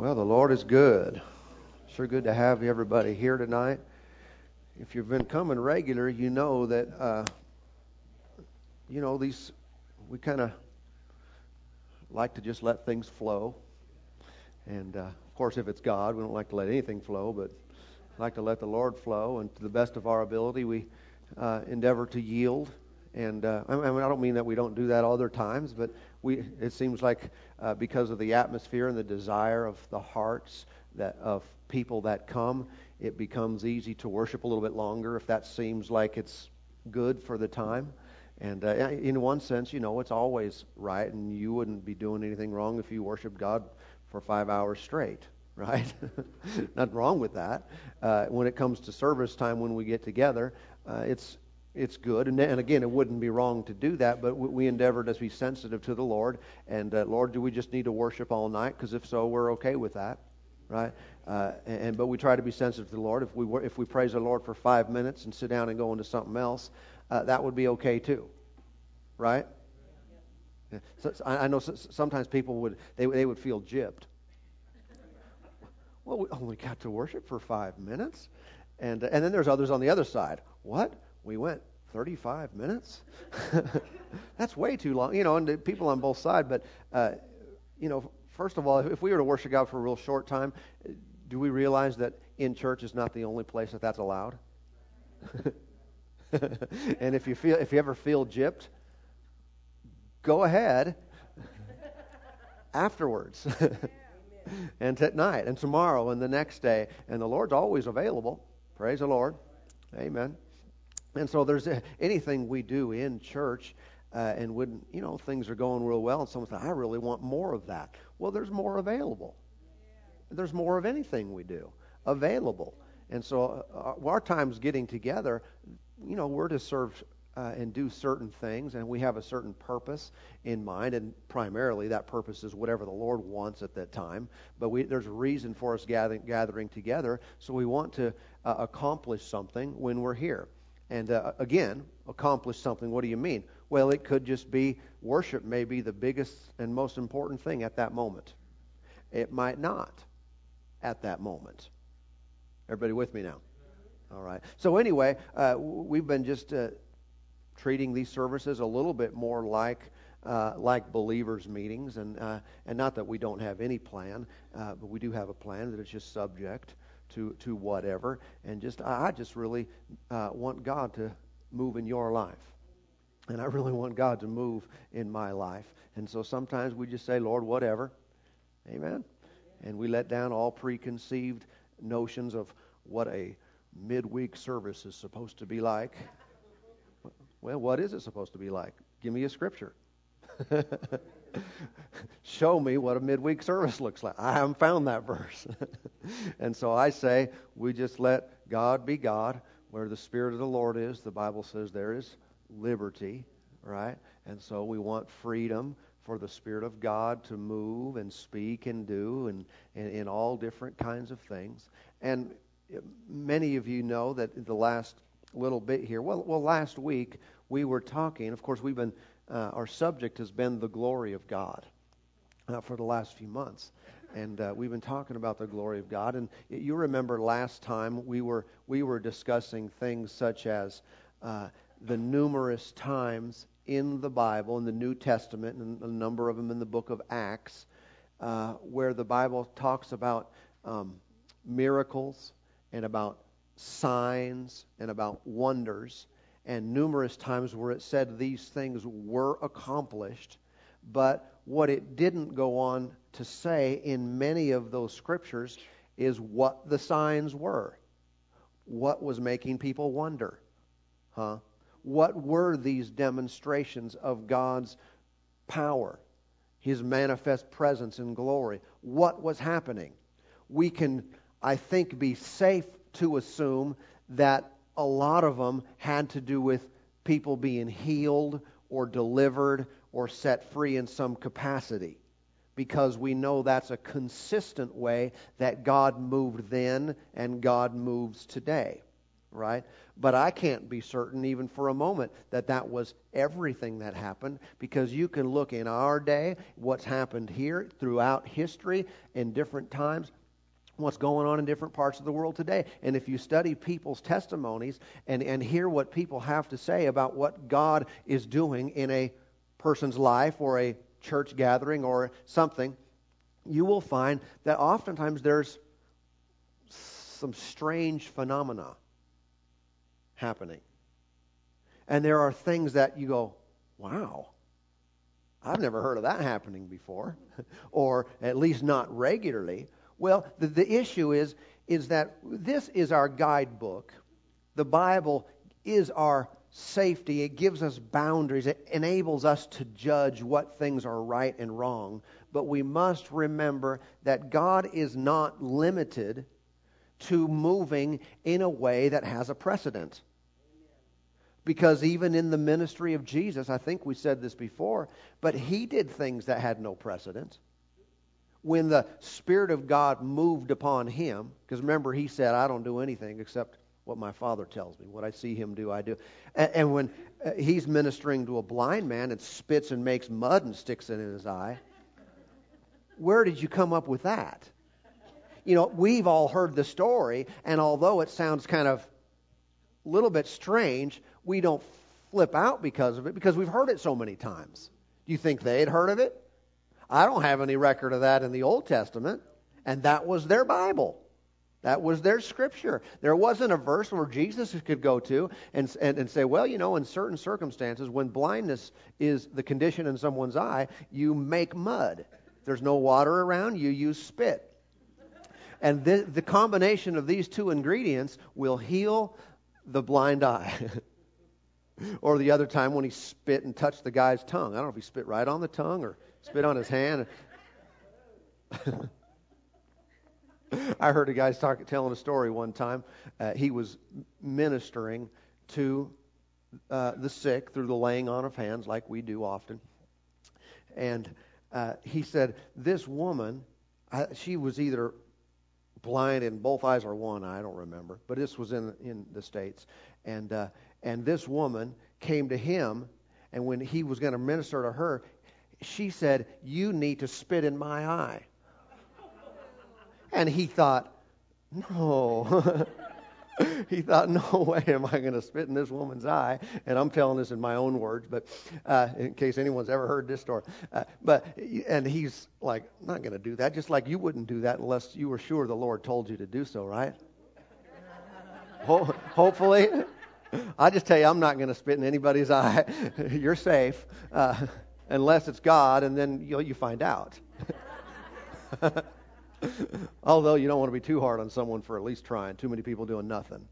Well, the Lord is good. Sure good to have everybody here tonight. If you've been coming regular, you know that, we kind of like to just let things flow. And, of course, if it's God, we don't like to let anything flow, but like to let the Lord flow. And to the best of our ability, we endeavor to yield. And I don't mean that we don't do that other times, but it seems like because of the atmosphere and the desire of the hearts of people that come, it becomes easy to worship a little bit longer if that seems like it's good for the time. And in one sense, it's always right, and you wouldn't be doing anything wrong if you worshiped God for 5 hours straight, right? Nothing wrong with that. When it comes to service time, when we get together, it's good, and again, it wouldn't be wrong to do that, but we endeavor to be sensitive to the Lord, and Lord, do we just need to worship all night? Because if so, we're okay with that, right? But we try to be sensitive to the Lord. If we praise the Lord for 5 minutes and sit down and go into something else, that would be okay too, right? Yeah. So, I know sometimes people would feel gypped. Well, we only got to worship for 5 minutes, and then there's others on the other side. What? We went 35 minutes? That's way too long, and people on both sides. But, first of all, if we were to worship God for a real short time, do we realize that in church is not the only place that's allowed? And if you ever feel gypped, go ahead afterwards and tonight and tomorrow and the next day. And the Lord's always available. Praise the Lord. Amen. And so there's anything we do in church, and when things are going real well, and someone says, "I really want more of that." Well, there's more available. Yeah. There's more of anything we do available, and so our time's getting together. We're to serve and do certain things, and we have a certain purpose in mind, and primarily that purpose is whatever the Lord wants at that time. But there's a reason for us gathering together, so we want to accomplish something when we're here. And again, accomplish something. What do you mean? Well, it could just be worship may be the biggest and most important thing at that moment. It might not at that moment. Everybody with me now? All right. So anyway, we've been just treating these services a little bit more like believers' meetings. And not that we don't have any plan, but we do have a plan that it's just subject to whatever, and I just really want God to move in your life, and I really want God to move in my life, and so sometimes we just say, Lord, whatever. Amen. And we let down all preconceived notions of what a midweek service is supposed to be like. Well, what is it supposed to be like? Give me a scripture. Show me what a midweek service looks like. I haven't found that verse. And so I say we just let God be God. Where the Spirit of the Lord is, the Bible says there is liberty, right? And so we want freedom for the Spirit of God to move and speak and do and in all different kinds of things. And many of you know that the last little bit here, last week we were talking, of course we've been our subject has been the glory of God for the last few months. And we've been talking about the glory of God. And you remember last time we were discussing things such as the numerous times in the Bible, in the New Testament, and a number of them in the book of Acts, where the Bible talks about miracles and about signs and about wonders. And numerous times where it said these things were accomplished, but what it didn't go on to say in many of those scriptures is what the signs were. What was making people wonder? What were these demonstrations of God's power, His manifest presence and glory? What was happening? We can, I think, be safe to assume that a lot of them had to do with people being healed or delivered or set free in some capacity, because we know that's a consistent way that God moved then and God moves today. right? But I can't be certain even for a moment that that was everything that happened, because you can look in our day, what's happened here throughout history in different times, what's going on in different parts of the world today. And if you study people's testimonies and hear what people have to say about what God is doing in a person's life or a church gathering or something, you will find that oftentimes there's some strange phenomena happening. And there are things that you go, wow, I've never heard of that happening before, or at least not regularly. Well, the issue is that this is our guidebook. The Bible is our safety. It gives us boundaries. It enables us to judge what things are right and wrong. But we must remember that God is not limited to moving in a way that has a precedent. Because even in the ministry of Jesus, I think we said this before, but he did things that had no precedent. When the Spirit of God moved upon him, because remember he said, I don't do anything except what my Father tells me. What I see him do, I do. And when he's ministering to a blind man and spits and makes mud and sticks it in his eye, where did you come up with that? You know, we've all heard the story, and although it sounds kind of a little bit strange, we don't flip out because of it, because we've heard it so many times. Do you think they had heard of it? I don't have any record of that in the Old Testament, and that was their Bible. That was their scripture. There wasn't a verse where Jesus could go to and say, well, you know, in certain circumstances, when blindness is the condition in someone's eye, you make mud. If there's no water around, you use spit. And the combination of these two ingredients will heal the blind eye. Or the other time when he spit and touched the guy's tongue. I don't know if he spit right on the tongue or spit on his hand. I heard a guy telling a story one time. He was ministering to the sick through the laying on of hands, like we do often. And he said, this woman, she was either blind in both eyes or one eye, I don't remember, but this was in the States. And this woman came to him, and when he was going to minister to her, she said, you need to spit in my eye. And he thought, no. He thought, no way am I going to spit in this woman's eye. And I'm telling this in my own words, but in case anyone's ever heard this story. And he's like, I'm not going to do that. Just like you wouldn't do that unless you were sure the Lord told you to do so, right? Hopefully. I just tell you, I'm not going to spit in anybody's eye. You're safe. Unless it's God, and then you find out. Although you don't want to be too hard on someone for at least trying. Too many people doing nothing.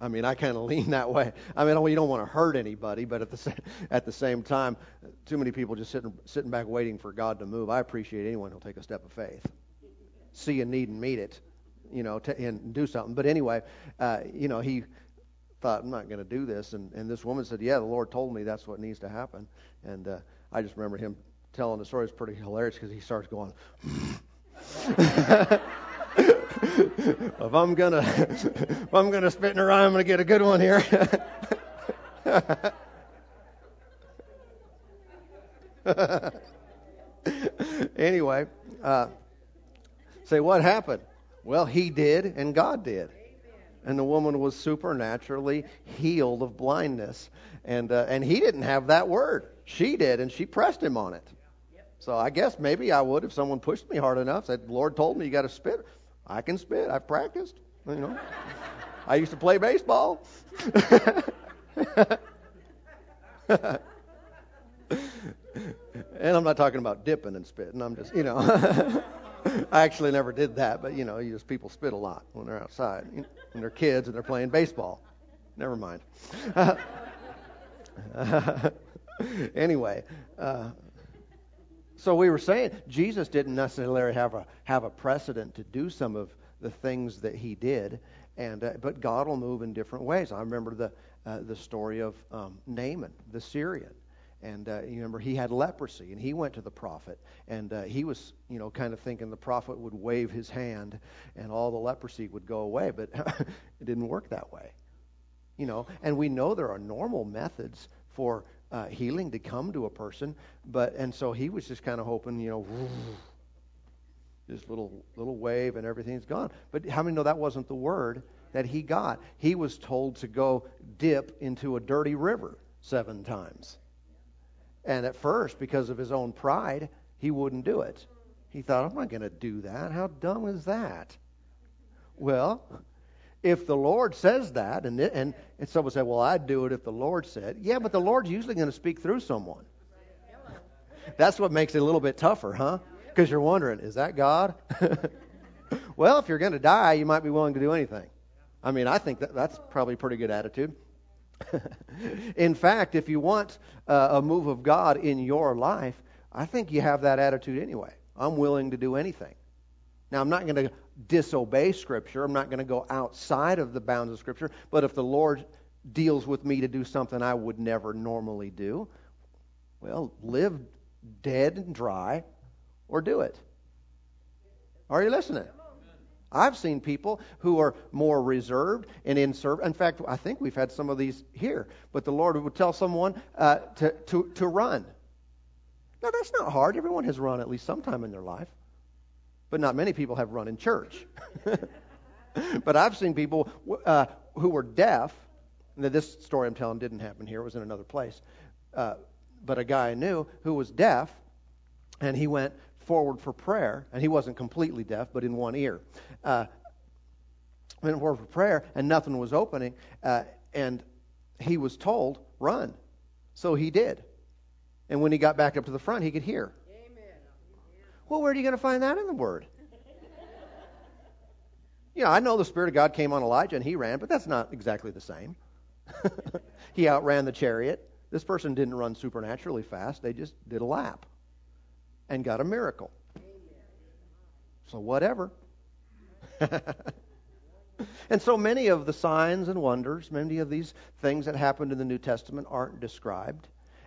I mean, I kind of lean that way. I mean, you don't want to hurt anybody, but at the same time, too many people just sitting back waiting for God to move. I appreciate anyone who'll take a step of faith, see a need and meet it, you know, and do something. But anyway, you know, he thought, I'm not going to do this, and this woman said, yeah, the Lord told me that's what needs to happen. And I just remember him telling the story. It's pretty hilarious because he starts going, if I'm gonna spit in her eye, I'm gonna get a good one here. Anyway, say what happened? Well, he did, and God did. And the woman was supernaturally healed of blindness. And he didn't have that word. She did, and she pressed him on it. So I guess maybe I would if someone pushed me hard enough. Said, the Lord told me you got to spit. I can spit. I've practiced. You know, I used to play baseball. And I'm not talking about dipping and spitting. I'm just, you know. I actually never did that, but you know, people spit a lot when they're outside, you know, when they're kids and they're playing baseball. Never mind. Anyway, so we were saying Jesus didn't necessarily have a precedent to do some of the things that he did, and but God will move in different ways. I remember the story of Naaman the Syrian. And you remember he had leprosy, and he went to the prophet, and he was, kind of thinking the prophet would wave his hand and all the leprosy would go away, but it didn't work that way, And we know there are normal methods for healing to come to a person, and so he was just kind of hoping, this little wave and everything's gone. But how many know that wasn't the word that he got? He was told to go dip into a dirty river 7 times. And at first, because of his own pride, he wouldn't do it. He thought, I'm not going to do that. How dumb is that? Well, if the Lord says that, and someone said, well, I'd do it if the Lord said. Yeah, but the Lord's usually going to speak through someone. That's what makes it a little bit tougher, huh? Because you're wondering, is that God? Well, if you're going to die, you might be willing to do anything. I mean, I think that's probably a pretty good attitude. In fact, if you want a move of God in your life, I think you have that attitude anyway. I'm willing to do anything. Now, I'm not going to disobey Scripture. I'm not going to go outside of the bounds of Scripture. But if the Lord deals with me to do something I would never normally do, well, live dead and dry or do it. Are you listening? I've seen people who are more reserved and in service. In fact, I think we've had some of these here. But the Lord would tell someone to run. Now, that's not hard. Everyone has run at least sometime in their life. But not many people have run in church. But I've seen people who were deaf. Now, this story I'm telling didn't happen here. It was in another place. But a guy I knew who was deaf, and he went forward for prayer, and he wasn't completely deaf, but in one ear. Went forward for prayer, and nothing was opening, and he was told, run. So he did. And when he got back up to the front, he could hear. Amen. Well, where are you going to find that in the Word? I know the Spirit of God came on Elijah, and he ran, but that's not exactly the same. He outran the chariot. This person didn't run supernaturally fast. They just did a lap. And got a miracle. So whatever. And so many of the signs and wonders, many of these things that happened in the New Testament aren't described,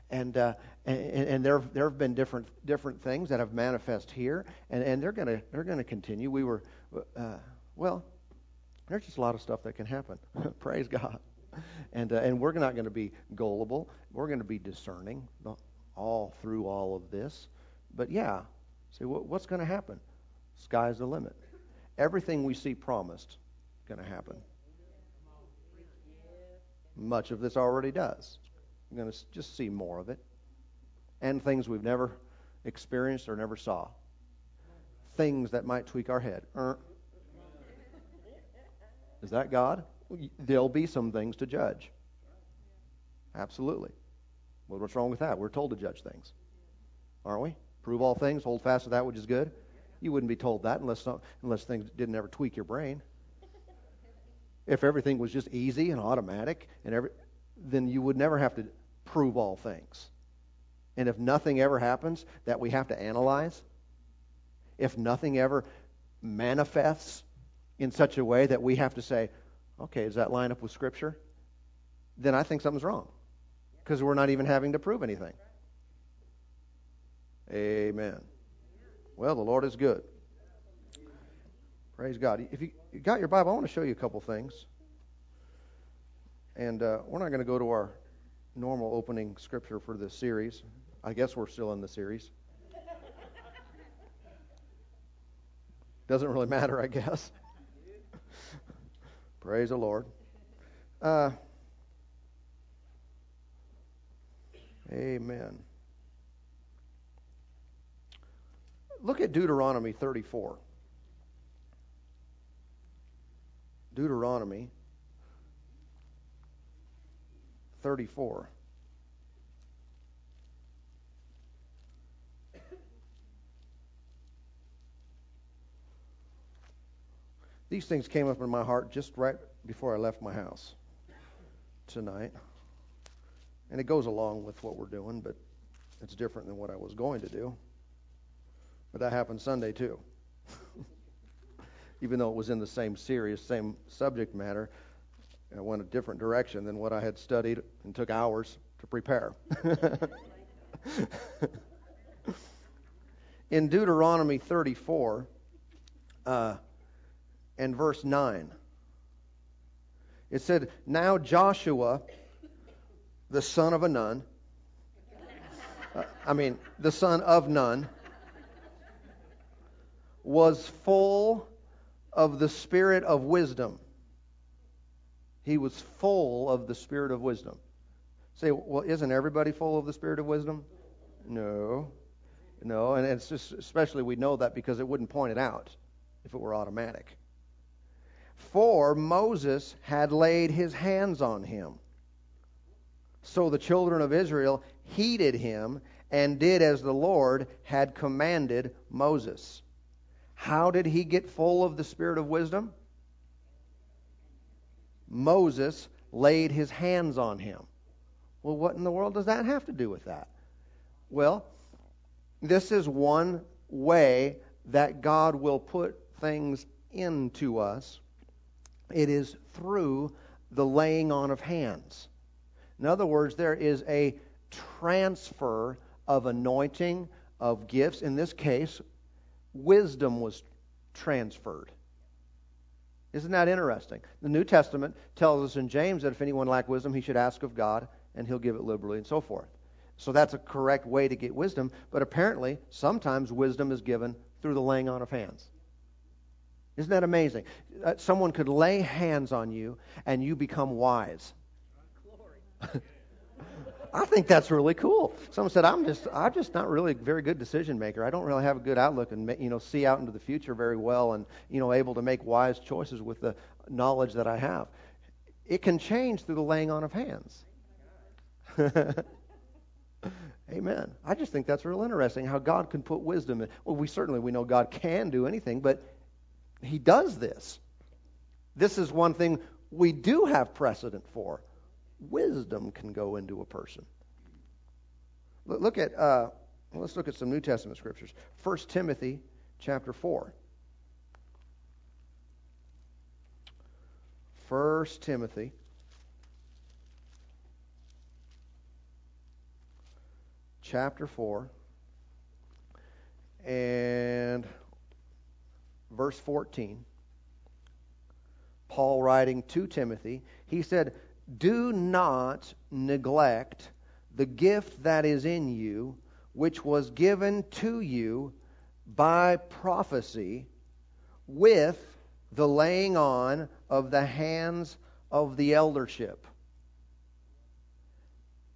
and there have been different things that have manifest here, and they're gonna continue. We were there's just a lot of stuff that can happen. Praise God, and we're not going to be gullible. We're going to be discerning all through all of this. But yeah, see, what's going to happen? Sky's the limit. Everything we see promised is going to happen. Much of this already does. We're going to just see more of it. And things we've never experienced or never saw. Things that might tweak our head. Is that God? There'll be some things to judge. Absolutely. Well, what's wrong with that? We're told to judge things. Aren't we? Prove all things, hold fast to that which is good. You wouldn't be told that unless things didn't ever tweak your brain. If everything was just easy and automatic, then you would never have to prove all things. And if nothing ever happens that we have to analyze, if nothing ever manifests in such a way that we have to say, okay, does that line up with Scripture? Then I think something's wrong because we're not even having to prove anything. Amen. Well, the Lord is good. Praise God. If you got your Bible, I want to show you a couple things. And we're not going to go to our normal opening scripture for this series. I guess we're still in the series. Doesn't really matter, I guess. Praise the Lord. Amen. Look at Deuteronomy 34. Deuteronomy 34. These things came up in my heart just right before I left my house tonight. And it goes along with what we're doing, but it's different than what I was going to do. But that happened Sunday too. Even though it was in the same series, same subject matter, I went a different direction than what I had studied and took hours to prepare. In Deuteronomy 34 and verse 9, it said, "Now Joshua, the son of a nun," the son of Nun, "was full of the spirit of wisdom." He was full of the spirit of wisdom. Say, well, isn't everybody full of the spirit of wisdom? No. And it's just, especially we know that because it wouldn't point it out if it were automatic. "For Moses had laid his hands on him. So the children of Israel heeded him and did as the Lord had commanded Moses." How did he get full of the spirit of wisdom? Moses laid his hands on him. Well, what in the world does that have to do with that? Well, this is one way that God will put things into us. It is through the laying on of hands. In other words, there is a transfer of anointing, of gifts. In this case, wisdom was transferred. Isn't that interesting? The New Testament tells us in James that if anyone lack wisdom, he should ask of God, and he'll give it liberally, and so forth. So that's a correct way to get wisdom, but apparently sometimes wisdom is given through the laying on of hands. Isn't that amazing? Someone could lay hands on you, and you become wise. I think that's really cool. Someone said, I'm just not really a very good decision maker. I don't really have a good outlook and see out into the future very well, and able to make wise choices with the knowledge that I have. It can change through the laying on of hands. Amen. I just think that's real interesting how God can put wisdom in. Well, we know God can do anything, but He does this. This is one thing we do have precedent for. Wisdom can go into a person. Let's look at some New Testament scriptures. 1 Timothy chapter 4. 1 Timothy chapter 4 and verse 14. Paul writing to Timothy, he said, "Do not neglect the gift that is in you, which was given to you by prophecy with the laying on of the hands of the eldership."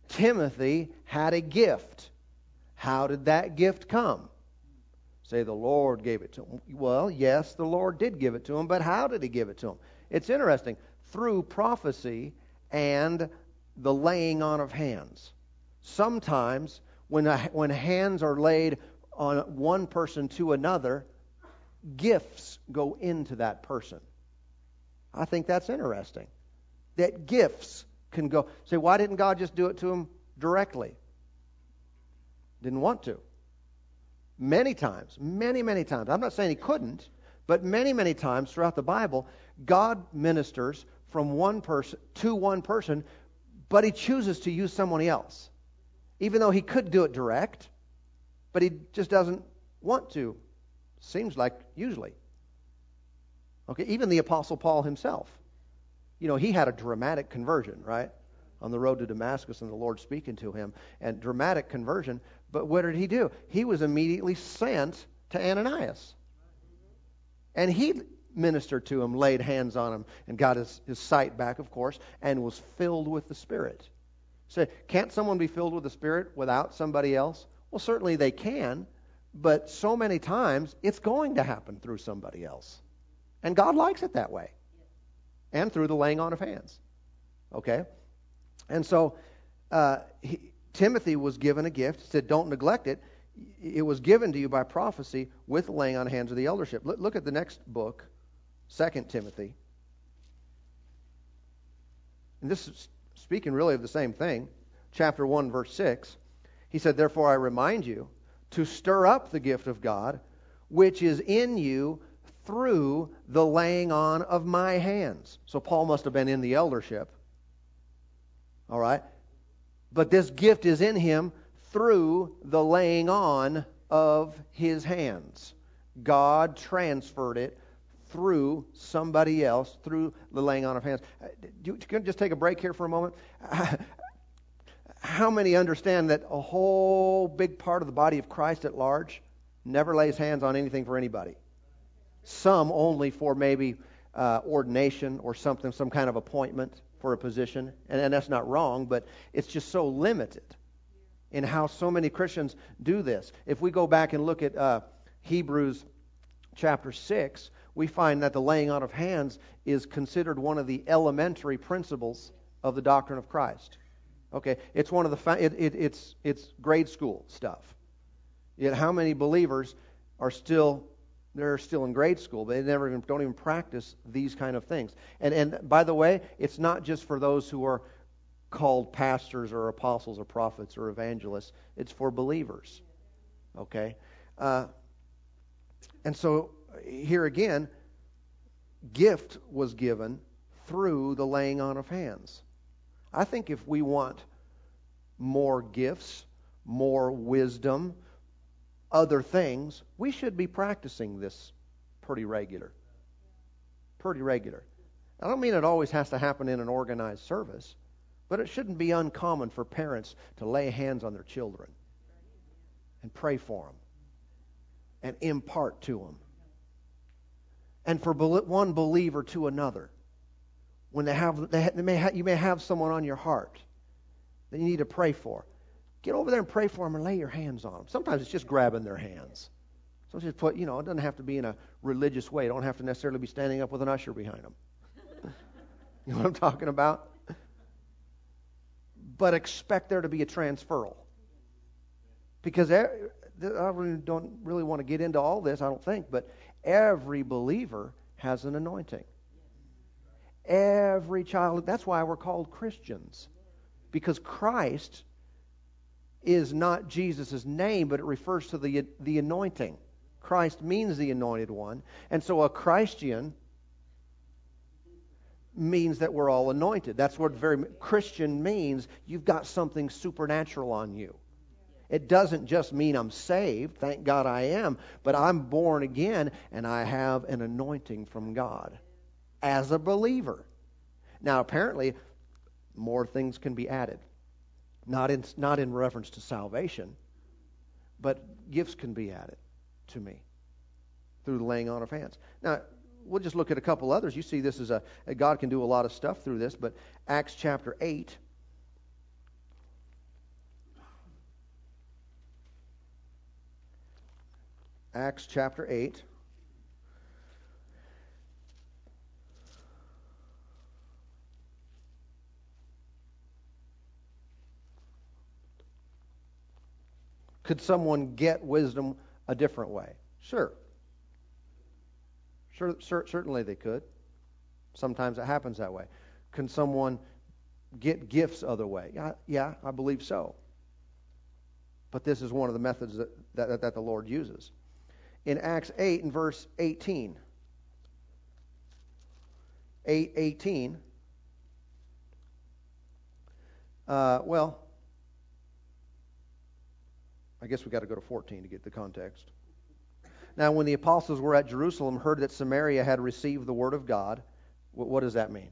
Timothy had a gift. How did that gift come? Say, the Lord gave it to him. Well, yes, the Lord did give it to him, but how did He give it to him? It's interesting. Through prophecy and the laying on of hands. Sometimes when hands are laid on one person to another, gifts go into that person. I think that's interesting, that gifts can go. Say, why didn't God just do it to him directly? Didn't want to. Many times. I'm not saying He couldn't, but many, many times throughout the Bible, God ministers from one person to one person, but He chooses to use someone else, even though He could do it direct, but He just doesn't want to, seems like, usually. Okay, even the Apostle Paul himself, he had a dramatic conversion, right? On the road to Damascus and the Lord speaking to him, and dramatic conversion, but what did he do? He was immediately sent to Ananias, and he ministered to him, laid hands on him, and got his sight back, of course, and was filled with the Spirit. So can't someone be filled with the Spirit without somebody else? Well, certainly they can, but so many times it's going to happen through somebody else. And God likes it that way. And through the laying on of hands. Okay? And so Timothy was given a gift. He said, don't neglect it. It was given to you by prophecy with laying on hands of the eldership. Look at the next book. 2 Timothy. And this is speaking really of the same thing. Chapter 1, verse 6. He said, "Therefore I remind you to stir up the gift of God, which is in you through the laying on of my hands." So Paul must have been in the eldership. All right? But this gift is in him through the laying on of his hands. God transferred it through somebody else, through the laying on of hands. Can you just take a break here for a moment? How many understand that a whole big part of the body of Christ at large never lays hands on anything for anybody? Some only for maybe ordination or something, some kind of appointment for a position. And that's not wrong, but it's just so limited in how so many Christians do this. If we go back and look at Hebrews chapter 6, we find that the laying on of hands is considered one of the elementary principles of the doctrine of Christ. Okay, it's one of the it's grade school stuff. Yet how many believers are still in grade school, but they don't even practice these kind of things. And by the way, it's not just for those who are called pastors or apostles or prophets or evangelists. It's for believers. Okay, and so here again, gift was given through the laying on of hands. I think if we want more gifts, more wisdom, other things, we should be practicing this pretty regular. Pretty regular. I don't mean it always has to happen in an organized service, but it shouldn't be uncommon for parents to lay hands on their children and pray for them and impart to them. And for one believer to another, when you may have someone on your heart that you need to pray for, get over there and pray for them and lay your hands on them. Sometimes it's just grabbing their hands. So just put, it doesn't have to be in a religious way. You don't have to necessarily be standing up with an usher behind them. You know what I'm talking about? But expect there to be a transferal, because I don't really want to get into all this, I don't think, but every believer has an anointing. Every child. That's why we're called Christians, because Christ is not Jesus' name, but it refers to the anointing. Christ means the anointed one. And so a Christian means that we're all anointed. That's what very Christian means. You've got something supernatural on you. It doesn't just mean I'm saved, thank God I am, but I'm born again and I have an anointing from God as a believer. Now apparently more things can be added, not in reference to salvation, but gifts can be added to me through the laying on of hands. Now we'll just look at a couple others. You see this is God can do a lot of stuff through this, but Acts chapter 8. Acts chapter 8. Could someone get wisdom a different way? Sure, certainly they could. Sometimes it happens that way. Can someone get gifts other way? Yeah, I believe so. But this is one of the methods that the Lord uses. In Acts 8 and verse 18. 8:18. Well, I guess we got to go to 14 to get the context. Now, when the apostles were at Jerusalem, heard that Samaria had received the word of God. What does that mean?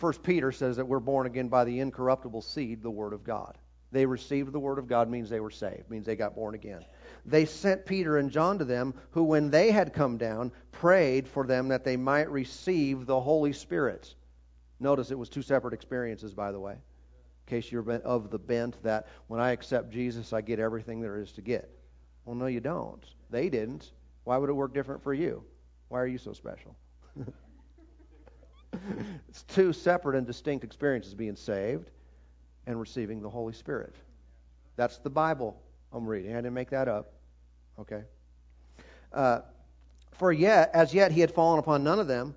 1 Peter says that we're born again by the incorruptible seed, the word of God. They received the word of God, means they were saved, means they got born again. They sent Peter and John to them, who when they had come down, prayed for them that they might receive the Holy Spirit. Notice it was two separate experiences, by the way. In case you're of the bent that when I accept Jesus, I get everything there is to get. Well, no, you don't. They didn't. Why would it work different for you? Why are you so special? It's two separate and distinct experiences, being saved and receiving the Holy Spirit. That's the Bible I'm reading. I didn't make that up. Okay. For as yet he had fallen upon none of them.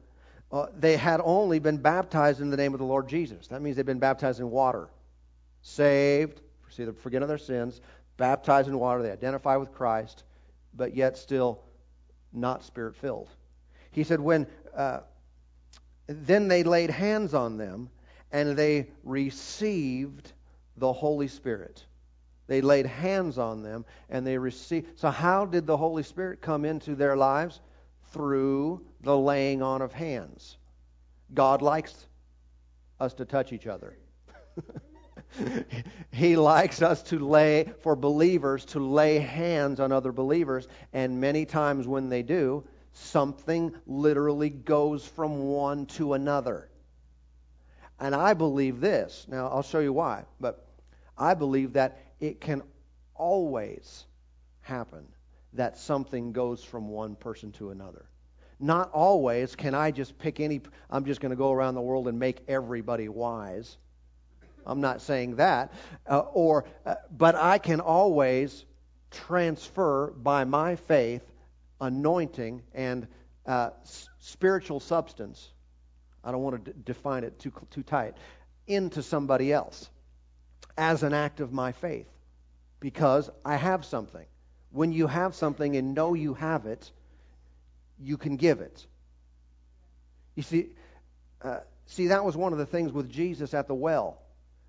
They had only been baptized in the name of the Lord Jesus. That means they've been baptized in water. Saved, see the forgiveness of their sins, baptized in water, they identify with Christ, but yet still not Spirit-filled. He said, when then they laid hands on them, and they received the Holy Spirit. They laid hands on them and they received. So how did the Holy Spirit come into their lives? Through the laying on of hands. God likes us to touch each other. He likes us to lay, for believers, to lay hands on other believers. And many times when they do, something literally goes from one to another. And I believe this. Now, I'll show you why. But I believe that it can always happen that something goes from one person to another. Not always can I just pick any, I'm just going to go around the world and make everybody wise. I'm not saying that. But I can always transfer by my faith anointing and spiritual substance. I don't want to define it too tight, into somebody else as an act of my faith, because I have something. When you have something and know you have it, you can give it. You see, that was one of the things with Jesus at the well.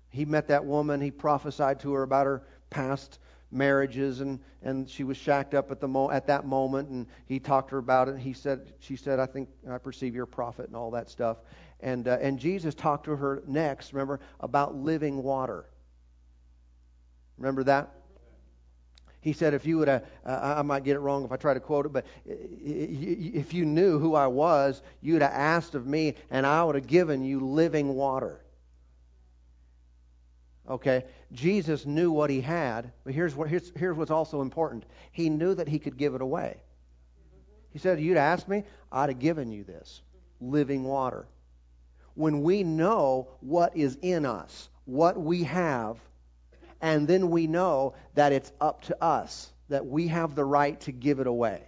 He met that woman. He prophesied to her about her past marriages, and she was shacked up at that moment, and he talked to her about it. And she said, "I think I perceive you're a prophet," and all that stuff. And Jesus talked to her next, remember, about living water. Remember that? He said, if you would, I might get it wrong if I try to quote it, but if you knew who I was, you'd have asked of me, and I would have given you living water. Okay, Jesus knew what he had, but here's what's also important. He knew that he could give it away. He said, you'd ask me, I'd have given you this living water. When we know what is in us, what we have, and then we know that it's up to us, that we have the right to give it away,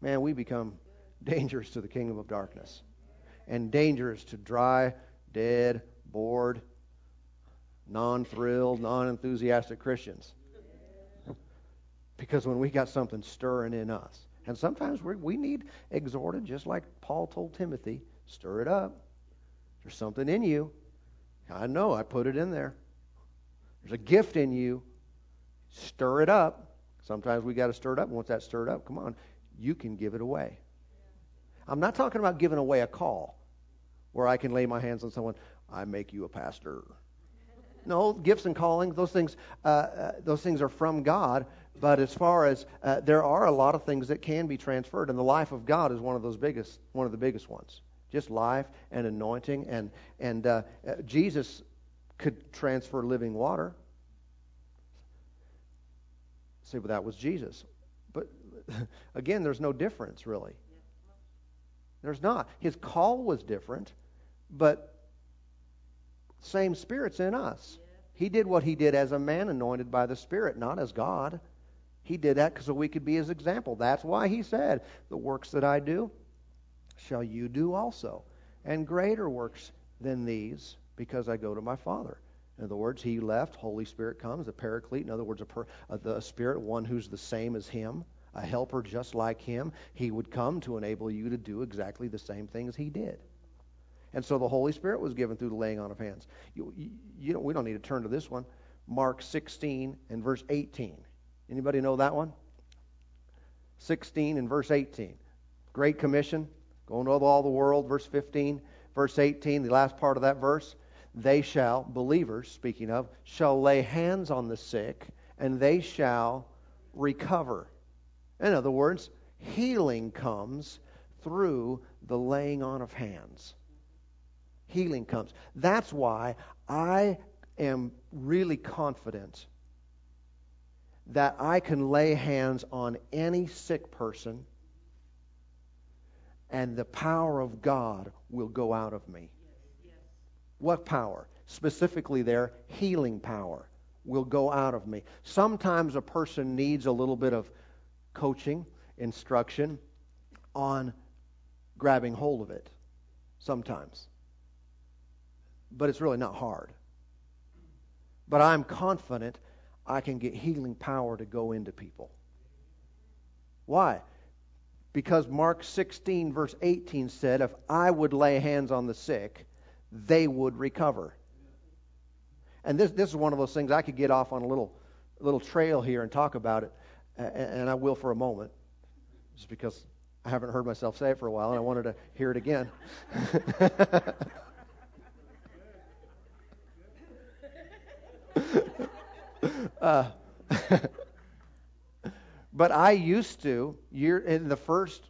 man, we become dangerous to the kingdom of darkness and dangerous to dry, dead, bored, non-thrilled, non-enthusiastic Christians. Because when we got something stirring in us, and sometimes we need exhorted, just like Paul told Timothy, stir it up. There's something in you. I know, I put it in there. There's a gift in you. Stir it up. Sometimes we got to stir it up. Once that's stirred up, come on, you can give it away. I'm not talking about giving away a call where I can lay my hands on someone. I make you a pastor. No, gifts and callings, those things are from God. But as far as there are a lot of things that can be transferred, and the life of God is one of the biggest ones. Just life and anointing, and Jesus could transfer living water. See, but that was Jesus. But again, there's no difference really. There's not. His call was different, but same Spirit's in us. He did what he did as a man anointed by the Spirit, not as God. He did that so we could be his example. That's why he said, the works that I do shall you do also, and greater works than these, because I go to my Father. In other words, he left, Holy Spirit comes, the Paraclete, in other words, the Spirit, one who's the same as him, a helper just like him. He would come to enable you to do exactly the same things he did. And so the Holy Spirit was given through the laying on of hands. We don't need to turn to this one. Mark 16 and verse 18. Anybody know that one? 16 and verse 18. Great Commission. Go into all the world. Verse 15. Verse 18, the last part of that verse. They shall, believers speaking of, shall lay hands on the sick, and they shall recover. In other words, healing comes through the laying on of hands. Healing comes. That's why I am really confident that I can lay hands on any sick person and the power of God will go out of me. Yes. What power? Specifically there, healing power will go out of me. Sometimes a person needs a little bit of coaching, instruction on grabbing hold of it. Sometimes. But it's really not hard. But I'm confident I can get healing power to go into people. Why? Because Mark 16 verse 18 said, if I would lay hands on the sick, they would recover. And this is one of those things I could get off on a little trail here and talk about it, and I will for a moment, just because I haven't heard myself say it for a while, and I wanted to hear it again. But I used to, in the first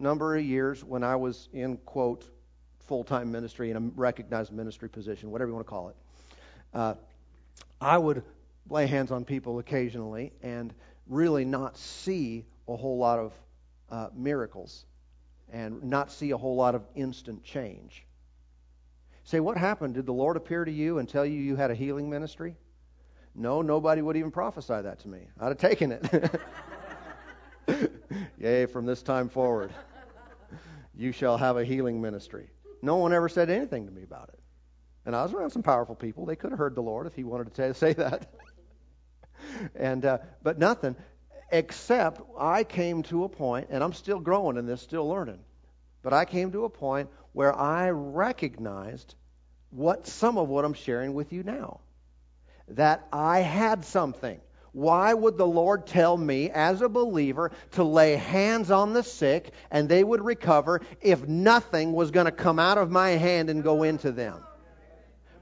number of years when I was in, quote, full-time ministry, in a recognized ministry position, whatever you want to call it, I would lay hands on people occasionally and really not see a whole lot of miracles and not see a whole lot of instant change. Say, what happened? Did the Lord appear to you and tell you you had a healing ministry? No, nobody would even prophesy that to me. I'd have taken it. Yay, from this time forward, you shall have a healing ministry. No one ever said anything to me about it. And I was around some powerful people. They could have heard the Lord if he wanted to say that. But nothing, except I came to a point, and I'm still growing in this, still learning, but I came to a point where I recognized some of what I'm sharing with you now, that I had something. Why would the Lord tell me as a believer to lay hands on the sick and they would recover if nothing was going to come out of my hand and go into them?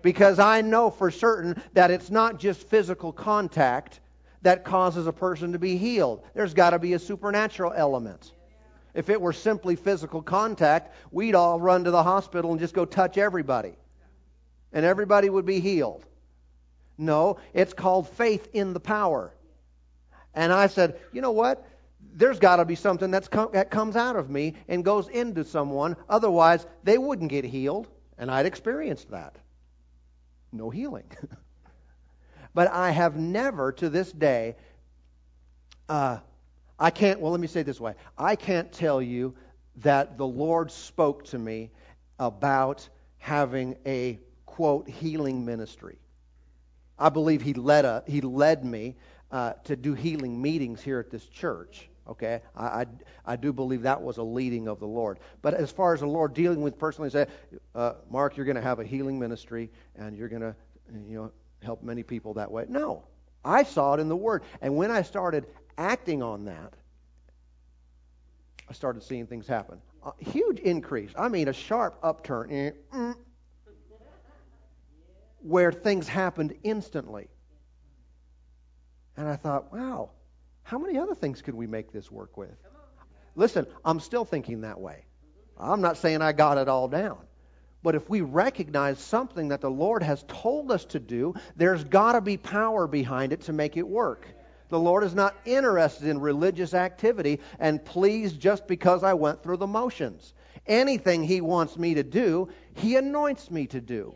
Because I know for certain that it's not just physical contact that causes a person to be healed. There's got to be a supernatural element. If it were simply physical contact, we'd all run to the hospital and just go touch everybody, and everybody would be healed. No, it's called faith in the power. And I said, you know what? There's got to be something that comes out of me and goes into someone. Otherwise, they wouldn't get healed, and I'd experienced that. No healing. But I have never, to this day, let me say it this way. I can't tell you that the Lord spoke to me about having a, quote, healing ministry. I believe he led me to do healing meetings here at this church. Okay, I do believe that was a leading of the Lord. But as far as the Lord dealing with personally, say, Mark, you're going to have a healing ministry, and you're going to, help many people that way. No, I saw it in the Word, and when I started acting on that, I started seeing things happen. A huge increase. I mean, a sharp upturn, where things happened instantly. And I thought, wow. How many other things could we make this work with? Listen, I'm still thinking that way. I'm not saying I got it all down. But if we recognize something that the Lord has told us to do, there's got to be power behind it to make it work. The Lord is not interested in religious activity and pleased just because I went through the motions. Anything He wants me to do, He anoints me to do.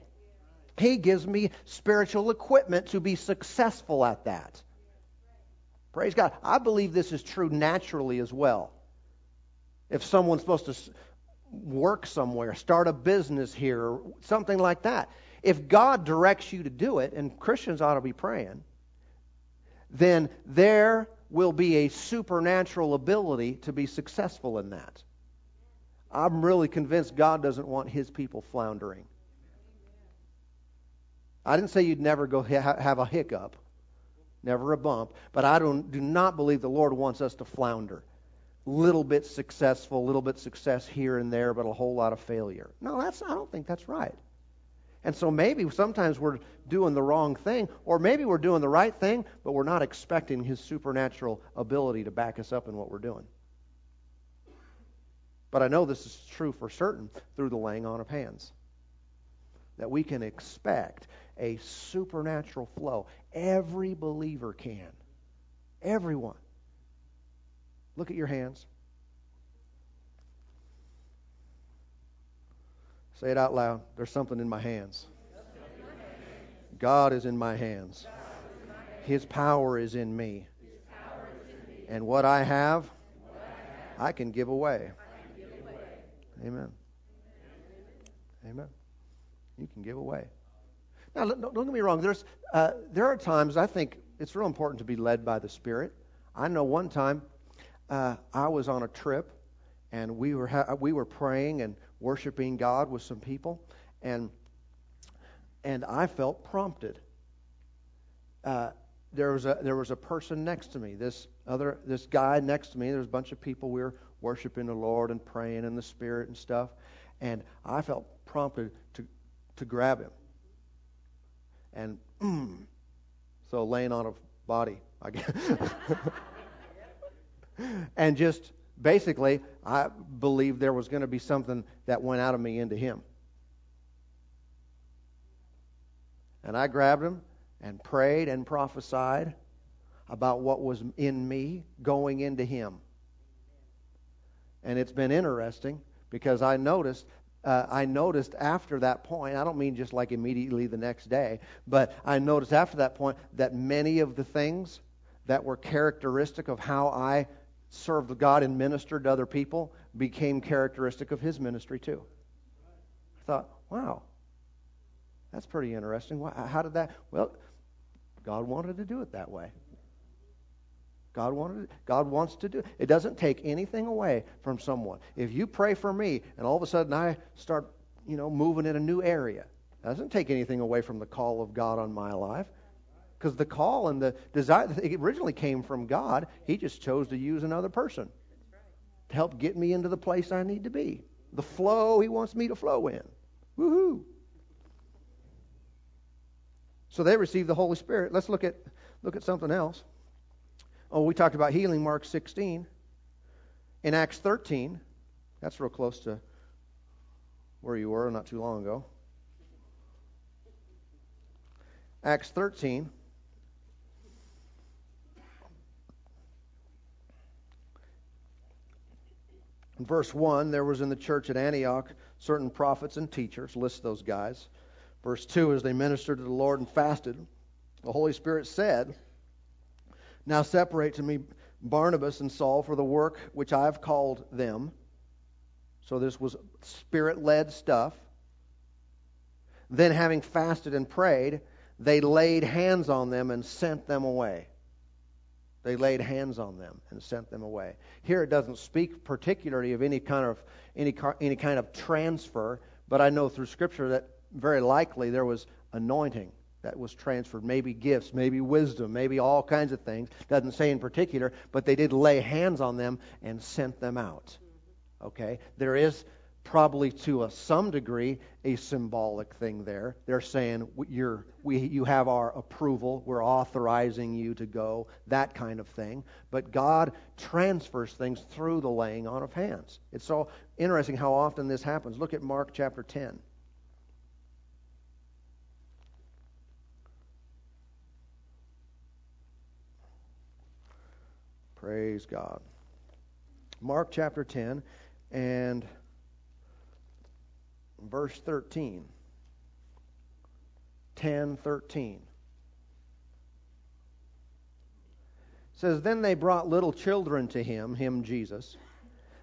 He gives me spiritual equipment to be successful at that. Praise God. I believe this is true naturally as well. If someone's supposed to work somewhere, start a business here, or something like that, if God directs you to do it, and Christians ought to be praying, then there will be a supernatural ability to be successful in that. I'm really convinced God doesn't want His people floundering. I didn't say you'd never go have a hiccup. Never a bump, but I do not believe the Lord wants us to flounder. Little bit successful, little bit success here and there, but a whole lot of failure. No, I don't think that's right. And so maybe sometimes we're doing the wrong thing, or maybe we're doing the right thing, but we're not expecting His supernatural ability to back us up in what we're doing. But I know this is true for certain through the laying on of hands, that we can expect a supernatural flow. Every believer can. Everyone. Look at your hands. Say it out loud. There's something in my hands. God is in my hands. His power is in me. And what I have, I can give away. Amen. Amen. You can give away. Now, don't get me wrong. There are times I think it's real important to be led by the Spirit. I know one time I was on a trip, and we were praying and worshiping God with some people, and I felt prompted there was a person next to me, this guy next to me. There was a bunch of people. We were worshiping the Lord and praying in the Spirit and stuff. And I felt prompted to grab him. And so laying on a body, I guess. And just basically, I believed there was going to be something that went out of me into him. And I grabbed him and prayed and prophesied about what was in me going into him. And it's been interesting because I noticed after that point, I don't mean just like immediately the next day, but I noticed after that point that many of the things that were characteristic of how I served God and ministered to other people became characteristic of his ministry too. I thought, wow, that's pretty interesting. How did that? Well, God wanted to do it that way. God wants to do it. It doesn't take anything away from someone. If you pray for me and all of a sudden I start, moving in a new area, it doesn't take anything away from the call of God on my life. Because the call and the desire originally came from God. He just chose to use another person to help get me into the place I need to be. The flow he wants me to flow in. Woohoo! So they received the Holy Spirit. Let's look at something else. Oh, we talked about healing, Mark 16. In Acts 13, that's real close to where you were not too long ago. Acts 13. In verse 1, there was in the church at Antioch certain prophets and teachers. List those guys. Verse 2, as they ministered to the Lord and fasted, the Holy Spirit said, "Now separate to me Barnabas and Saul for the work which I have called them." So this was Spirit-led stuff. "Then having fasted and prayed, they laid hands on them and sent them away." They laid hands on them and sent them away. Here it doesn't speak particularly of any kind of transfer, but I know through Scripture that very likely there was anointing that was transferred, maybe gifts, maybe wisdom, maybe all kinds of things. Doesn't say in particular, but they did lay hands on them and sent them out. Okay? There is probably to some degree a symbolic thing there. They're saying, you have our approval, we're authorizing you to go, that kind of thing. But God transfers things through the laying on of hands. It's so interesting how often this happens. Look at Mark chapter 10. Praise God. Mark chapter 10 and verse 13. 10:13. It says, "Then they brought little children to him Jesus,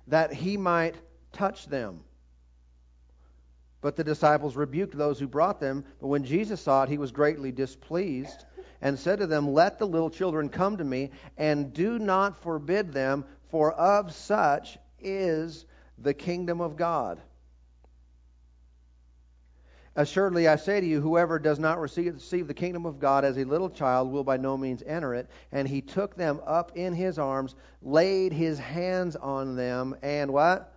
that he might touch them. But the disciples rebuked those who brought them. But when Jesus saw it, he was greatly displeased, and said to them, 'Let the little children come to me, and do not forbid them, for of such is the kingdom of God. Assuredly, I say to you, whoever does not receive the kingdom of God as a little child will by no means enter it.' And he took them up in his arms, laid his hands on them, and" what?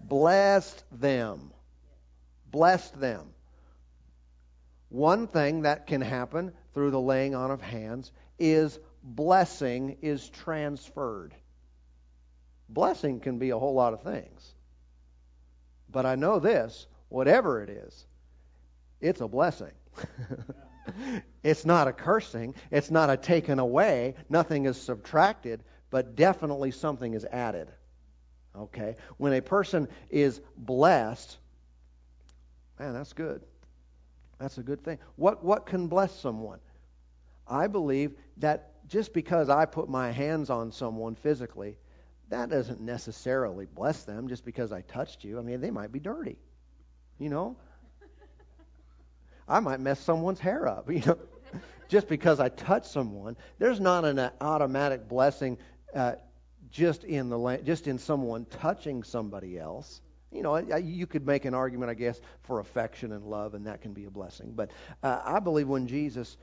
"Blessed them." Blessed them. One thing that can happen through the laying on of hands is blessing is transferred. Blessing can be a whole lot of things. But I know this, whatever it is, it's a blessing. It's not a cursing. It's not a taken away. Nothing is subtracted, but definitely something is added. Okay? When a person is blessed, man, that's good. That's a good thing. What can bless someone? I believe that just because I put my hands on someone physically, that doesn't necessarily bless them just because I touched you. I mean, they might be dirty, I might mess someone's hair up, Just because I touch someone, there's not an automatic blessing just in someone touching somebody else. You could make an argument, I guess, for affection and love, and that can be a blessing. But I believe when Jesus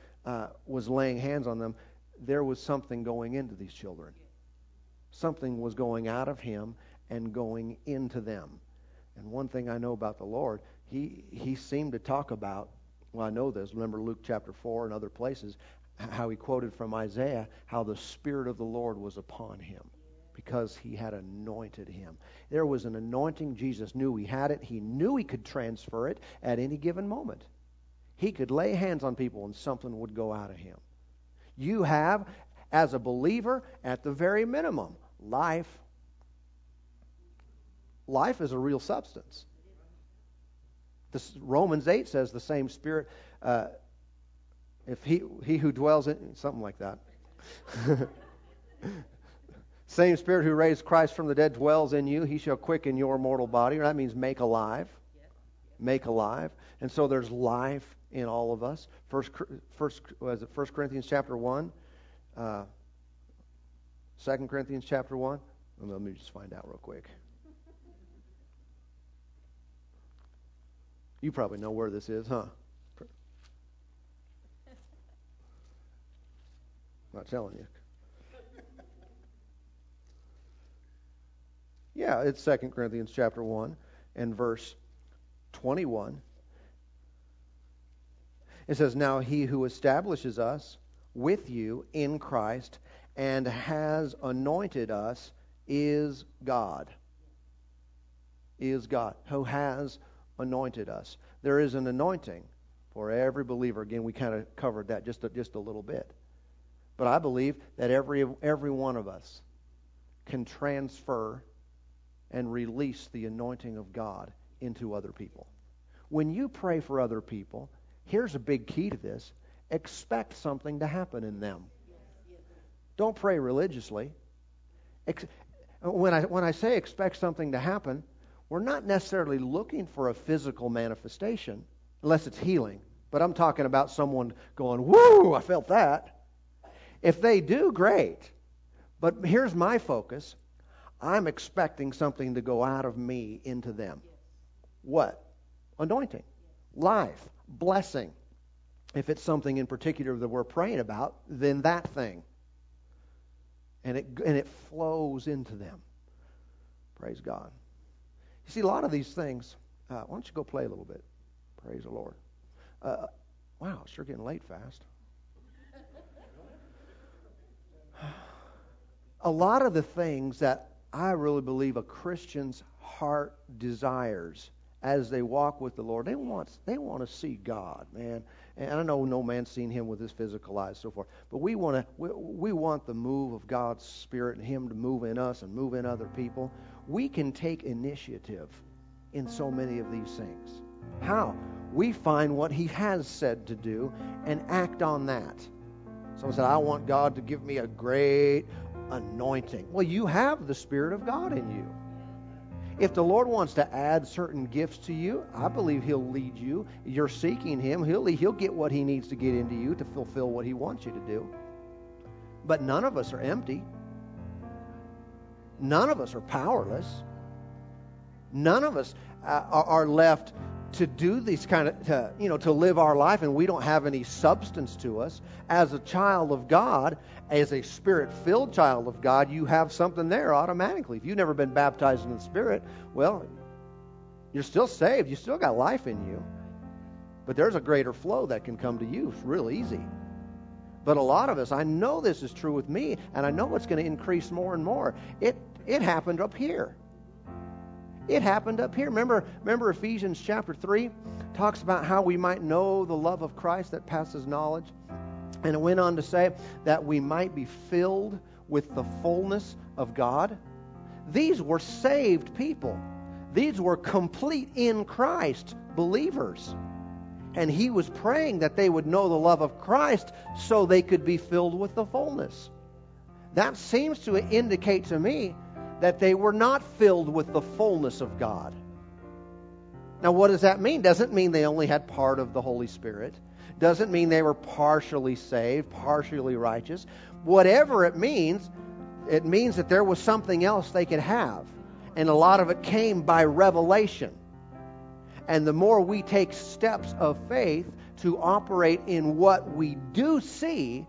was laying hands on them, there was something going into these children. Something was going out of him and going into them. And one thing I know about the Lord, he seemed to talk about, well, I know this, remember Luke chapter 4 and other places, how he quoted from Isaiah, how the Spirit of the Lord was upon him because he had anointed him. There was an anointing. Jesus knew he had it. He knew he could transfer it at any given moment. He could lay hands on people and something would go out of him. You have, as a believer, at the very minimum, life. Life is a real substance. This, Romans 8 says the same Spirit, if he who dwells in, something like that. Same Spirit who raised Christ from the dead dwells in you. He shall quicken your mortal body. That means make alive. Make alive. And so there's life in all of us. First Corinthians chapter 1? 2 Corinthians chapter 1? Let me just find out real quick. You probably know where this is, huh? Not telling you. Yeah, it's 2 Corinthians chapter 1 and verse 21. It says, "Now he who establishes us with you in Christ and has anointed us is God." Is God who has anointed us. There is an anointing for every believer. Again, we kind of covered that just a little bit. But I believe that every one of us can transfer and release the anointing of God into other people. When you pray for other people, here's a big key to this. Expect something to happen in them. Don't pray religiously. When I say expect something to happen, we're not necessarily looking for a physical manifestation, unless it's healing. But I'm talking about someone going, "Woo, I felt that." If they do, great. But here's my focus. I'm expecting something to go out of me into them. Yes. What? Anointing. Yes. Life. Blessing. If it's something in particular that we're praying about, then that thing. And it flows into them. Praise God. You see, a lot of these things, why don't you go play a little bit? Praise the Lord. Wow, sure getting late fast. A lot of the things that I really believe a Christian's heart desires as they walk with the Lord, they want to see God, man. And I know no man's seen him with his physical eyes so far, but we want the move of God's Spirit and him to move in us and move in other people. We can take initiative in so many of these things. How? We find what he has said to do and act on that. Someone said, "I want God to give me a great anointing." Well, you have the Spirit of God in you. If the Lord wants to add certain gifts to you, I believe he'll lead you. You're seeking him. He'll get what he needs to get into you to fulfill what he wants you to do. But none of us are empty. None of us are powerless. None of us are left to do these kind of, to live our life, and we don't have any substance to us. As a child of God, as a Spirit-filled child of God, you have something there automatically. If you've never been baptized in the Spirit, well, you're still saved. You still got life in you. But there's a greater flow that can come to you. It's real easy. But a lot of us, I know this is true with me, and I know it's going to increase more and more. It happened up here. It happened up here. Remember Ephesians chapter 3 talks about how we might know the love of Christ that passes knowledge. And it went on to say that we might be filled with the fullness of God. These were saved people. These were complete in Christ believers. And he was praying that they would know the love of Christ so they could be filled with the fullness. That seems to indicate to me that they were not filled with the fullness of God. Now, what does that mean? Doesn't mean they only had part of the Holy Spirit. Doesn't mean they were partially saved, partially righteous. Whatever it means that there was something else they could have. And a lot of it came by revelation. And the more we take steps of faith to operate in what we do see,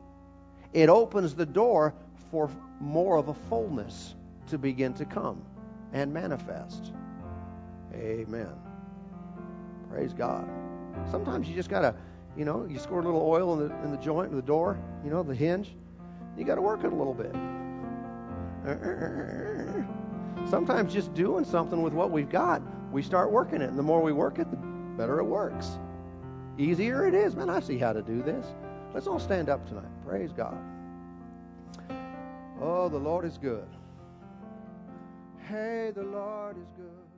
it opens the door for more of a fullness to begin to come and manifest. Amen. Praise God. Sometimes you just got to, you squirt a little oil in the joint of the door, the hinge. You got to work it a little bit. Sometimes just doing something with what we've got, we start working it. And the more we work it, the better it works. Easier it is. Man, I see how to do this. Let's all stand up tonight. Praise God. Oh, the Lord is good. Hey, the Lord is good.